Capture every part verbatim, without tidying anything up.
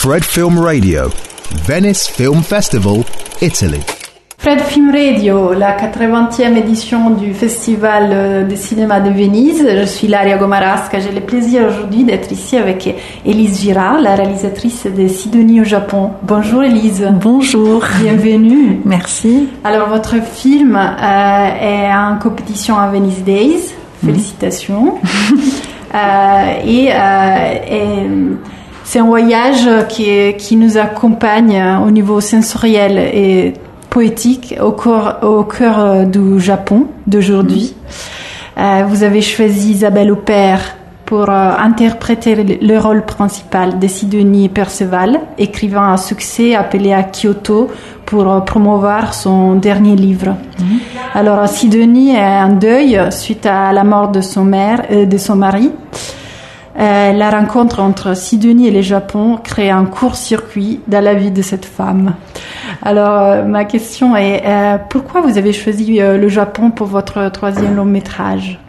Fred Film Radio, Venice Film Festival, Italy. Fred Film Radio, la quatre-vingtième édition du Festival de cinéma de Venise. Je suis Ilaria Gomarasca. J'ai le plaisir aujourd'hui d'être ici avec Élise Girard, la réalisatrice de Sidonie au Japon. Bonjour Élise. Bonjour. Bienvenue. Merci. Alors votre film euh, est en compétition à Venice Days. Félicitations. Mmh. euh, et... Euh, et C'est un voyage qui, qui nous accompagne au niveau sensoriel et poétique au cœur, au cœur du Japon d'aujourd'hui. Mmh. Euh, vous avez choisi Isabelle Huppert pour euh, interpréter le, le rôle principal de Sidonie Percevale, écrivain à succès appelé à Kyoto pour euh, promouvoir son dernier livre. Mmh. Alors Sidonie est en deuil suite à la mort de son, mère, euh, de son mari. Euh, la rencontre entre Sidonie et le Japon crée un court-circuit dans la vie de cette femme. Alors, euh, ma question est, euh, pourquoi vous avez choisi euh, le Japon pour votre troisième long métrage ?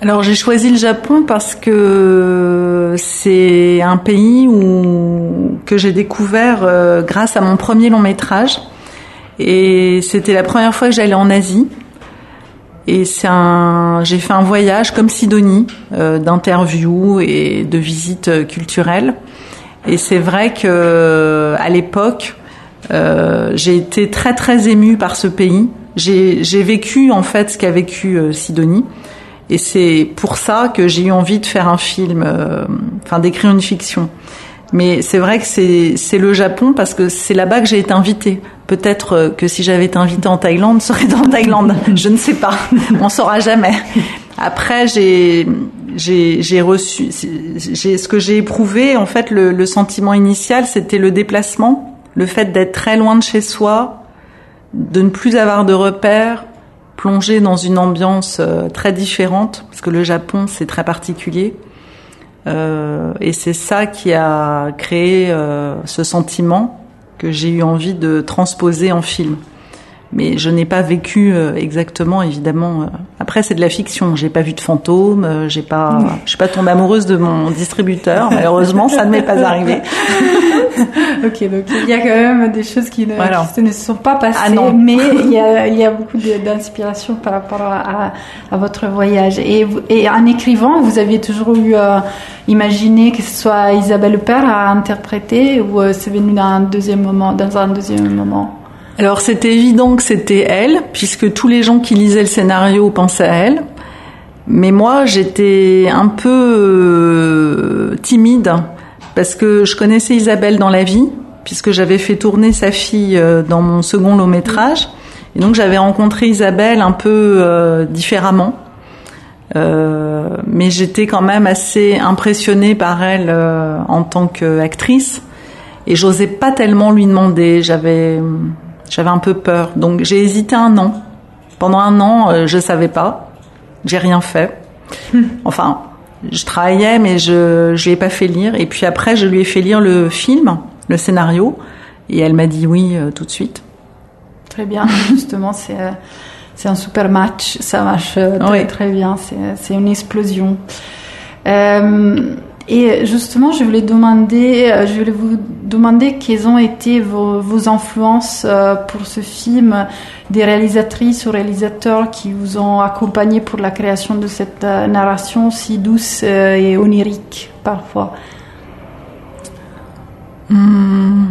Alors, j'ai choisi le Japon parce que c'est un pays où, que j'ai découvert euh, grâce à mon premier long métrage. Et c'était la première fois que j'allais en Asie. Et c'est un, j'ai fait un voyage comme Sidonie, euh, d'interviews et de visites culturelles. Et c'est vrai que à l'époque, euh, j'ai été très très émue par ce pays. J'ai, j'ai vécu en fait ce qu'a vécu euh, Sidonie. Et c'est pour ça que j'ai eu envie de faire un film, euh, enfin d'écrire une fiction. Mais c'est vrai que c'est, c'est le Japon parce que c'est là-bas que j'ai été invitée. Peut-être que si j'avais été invitée en Thaïlande, ça serait dans Thaïlande. Je ne sais pas. On saura jamais. Après, j'ai, j'ai, j'ai reçu, j'ai, ce que j'ai éprouvé, en fait, le, le sentiment initial, c'était le déplacement, le fait d'être très loin de chez soi, de ne plus avoir de repères, plongé dans une ambiance très différente, parce que le Japon, c'est très particulier. Euh, et c'est ça qui a créé euh, ce sentiment que j'ai eu envie de transposer en film. Mais je n'ai pas vécu euh, exactement, évidemment. Euh... Après, c'est de la fiction. J'ai pas vu de fantôme. Euh, j'ai pas, oui. Je suis pas tombée amoureuse de mon distributeur. Malheureusement, ça ne m'est pas arrivé. Ok, donc il y a quand même des choses qui ne, voilà. qui ne sont pas passées, ah mais il y a, il y a beaucoup de, d'inspiration par rapport à, à, à votre voyage. Et, et en écrivant, vous aviez toujours eu euh, imaginé que ce soit Isabelle Huppert à interpréter ou euh, c'est venu dans un deuxième moment, dans un deuxième moment? Alors c'était évident que c'était elle, puisque tous les gens qui lisaient le scénario pensaient à elle. Mais moi, j'étais un peu euh, timide. Parce que je connaissais Isabelle dans la vie, puisque j'avais fait tourner sa fille dans mon second long métrage. Et donc j'avais rencontré Isabelle un peu euh, différemment. Euh, mais j'étais quand même assez impressionnée par elle euh, en tant qu'actrice. Et j'osais pas tellement lui demander. J'avais, j'avais un peu peur. Donc j'ai hésité un an. Pendant un an, euh, je savais pas. J'ai rien fait. Enfin... Je travaillais, mais je je lui ai pas fait lire. Et puis après, je lui ai fait lire le film, le scénario, et elle m'a dit oui euh, tout de suite. Très bien, justement, c'est c'est un super match, ça marche très, oui. très bien. C'est c'est une explosion. Euh, et justement, je voulais demander, je voulais vous demander quelles ont été vos, vos influences pour ce film, des réalisatrices ou réalisateurs qui vous ont accompagné pour la création de cette narration si douce et onirique parfois. Mmh.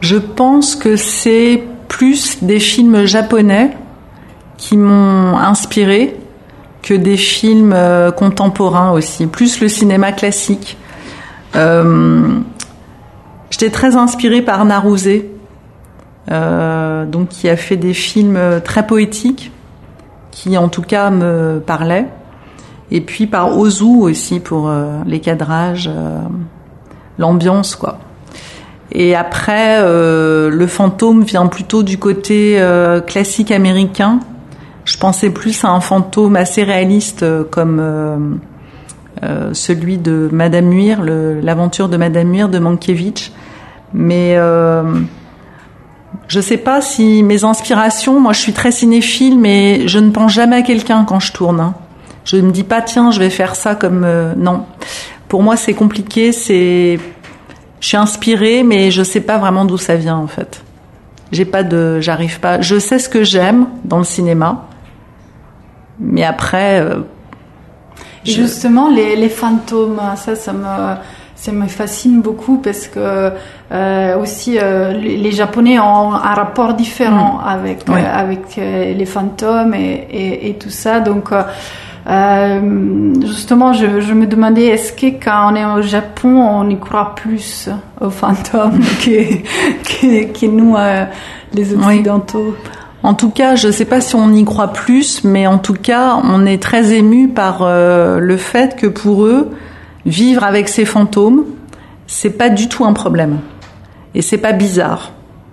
Je pense que c'est plus des films japonais qui m'ont inspirée que des films euh, contemporains aussi, plus le cinéma classique. Euh, j'étais très inspirée par Naruse, euh, donc qui a fait des films très poétiques, qui en tout cas me parlaient, et puis par Ozu aussi pour euh, les cadrages, euh, l'ambiance quoi. Et après, euh, le fantôme vient plutôt du côté euh, classique américain. Je pensais plus à un fantôme assez réaliste comme euh, euh, celui de Madame Muir, le, l'aventure de Madame Muir de Mankiewicz. Mais euh, je sais pas si mes inspirations... Moi, je suis très cinéphile, mais je ne pense jamais à quelqu'un quand je tourne. Hein. Je ne me dis pas, tiens, je vais faire ça comme... Euh, non. Pour moi, c'est compliqué, c'est... Je suis inspirée, mais je sais pas vraiment d'où ça vient, en fait. J'ai pas de... J'arrive pas... Je sais ce que j'aime dans le cinéma, mais après... Euh, je... Justement, les, les fantômes, ça, ça me... Ça me fascine beaucoup parce que euh, aussi euh, les Japonais ont un rapport différent mmh. avec ouais. euh, avec euh, les fantômes et, et, et tout ça. Donc euh, justement, je, je me demandais est-ce que quand on est au Japon, on y croit plus aux fantômes que, que que nous euh, les Occidentaux. Oui. En tout cas, je ne sais pas si on y croit plus, mais en tout cas, on est très ému par euh, le fait que pour eux. Vivre avec ces fantômes, c'est pas du tout un problème. Et c'est pas bizarre.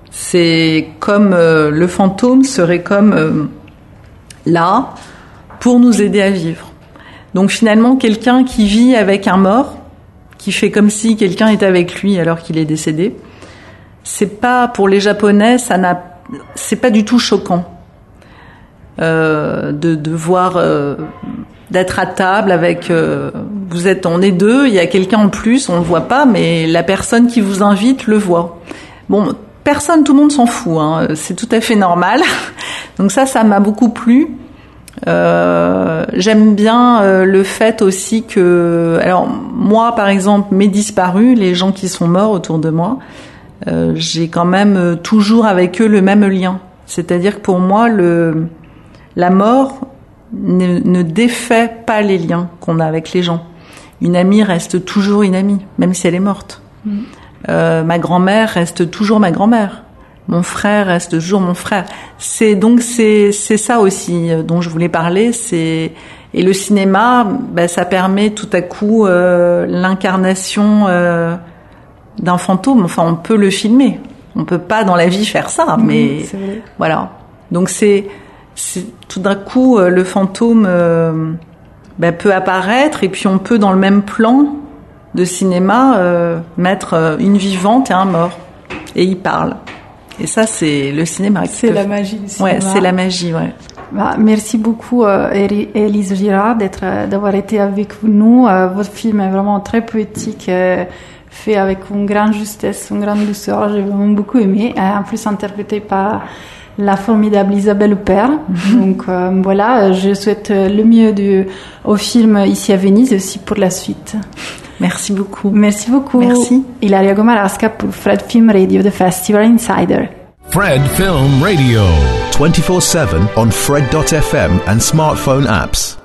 C'est comme euh, le fantôme serait comme euh, là pour nous aider à vivre. Donc finalement, quelqu'un qui vit avec un mort, qui fait comme si quelqu'un était avec lui alors qu'il est décédé, c'est pas, pour les Japonais, ça n'a, c'est pas du tout choquant euh, de, de voir... Euh, d'être à table avec euh, vous êtes on est deux, il y a quelqu'un en plus, on le voit pas mais la personne qui vous invite le voit. Bon, personne, tout le monde s'en fout hein, c'est tout à fait normal. Donc ça ça m'a beaucoup plu. Euh j'aime bien euh, le fait aussi que alors moi par exemple mes disparus, les gens qui sont morts autour de moi, euh j'ai quand même euh, toujours avec eux le même lien. C'est-à-dire que pour moi le la mort Ne, ne défait pas les liens qu'on a avec les gens. Une amie reste toujours une amie, même si elle est morte. Mmh. Euh, ma grand-mère reste toujours ma grand-mère. Mon frère reste toujours mon frère. C'est donc c'est c'est ça aussi dont je voulais parler. C'est et le cinéma, ben, ça permet tout à coup euh, l'incarnation euh, d'un fantôme. Enfin, on peut le filmer. On peut pas dans la vie faire ça, mais mmh, voilà. Donc c'est C'est, tout d'un coup, le fantôme euh, bah, peut apparaître et puis on peut, dans le même plan de cinéma, euh, mettre euh, une vivante et un mort. Et ils parlent. Et ça, c'est le cinéma. C'est la magie du cinéma. Ouais, c'est la magie, ouais. Bah, merci beaucoup, euh, Élise Girard, d'être, d'avoir été avec nous. Euh, votre film est vraiment très poétique. Euh, fait avec une grande justesse, une grande douceur. J'ai vraiment beaucoup aimé. Euh, en plus, interprété par... la formidable Isabelle Huppert. Donc euh, voilà, je souhaite le mieux du, au film ici à Venise et aussi pour la suite. Merci beaucoup. Merci beaucoup. Merci. Ilaria Gomarasca pour Fred Film Radio, The Festival Insider. Fred Film Radio, vingt-quatre sept on Fred dot f m and smartphone apps.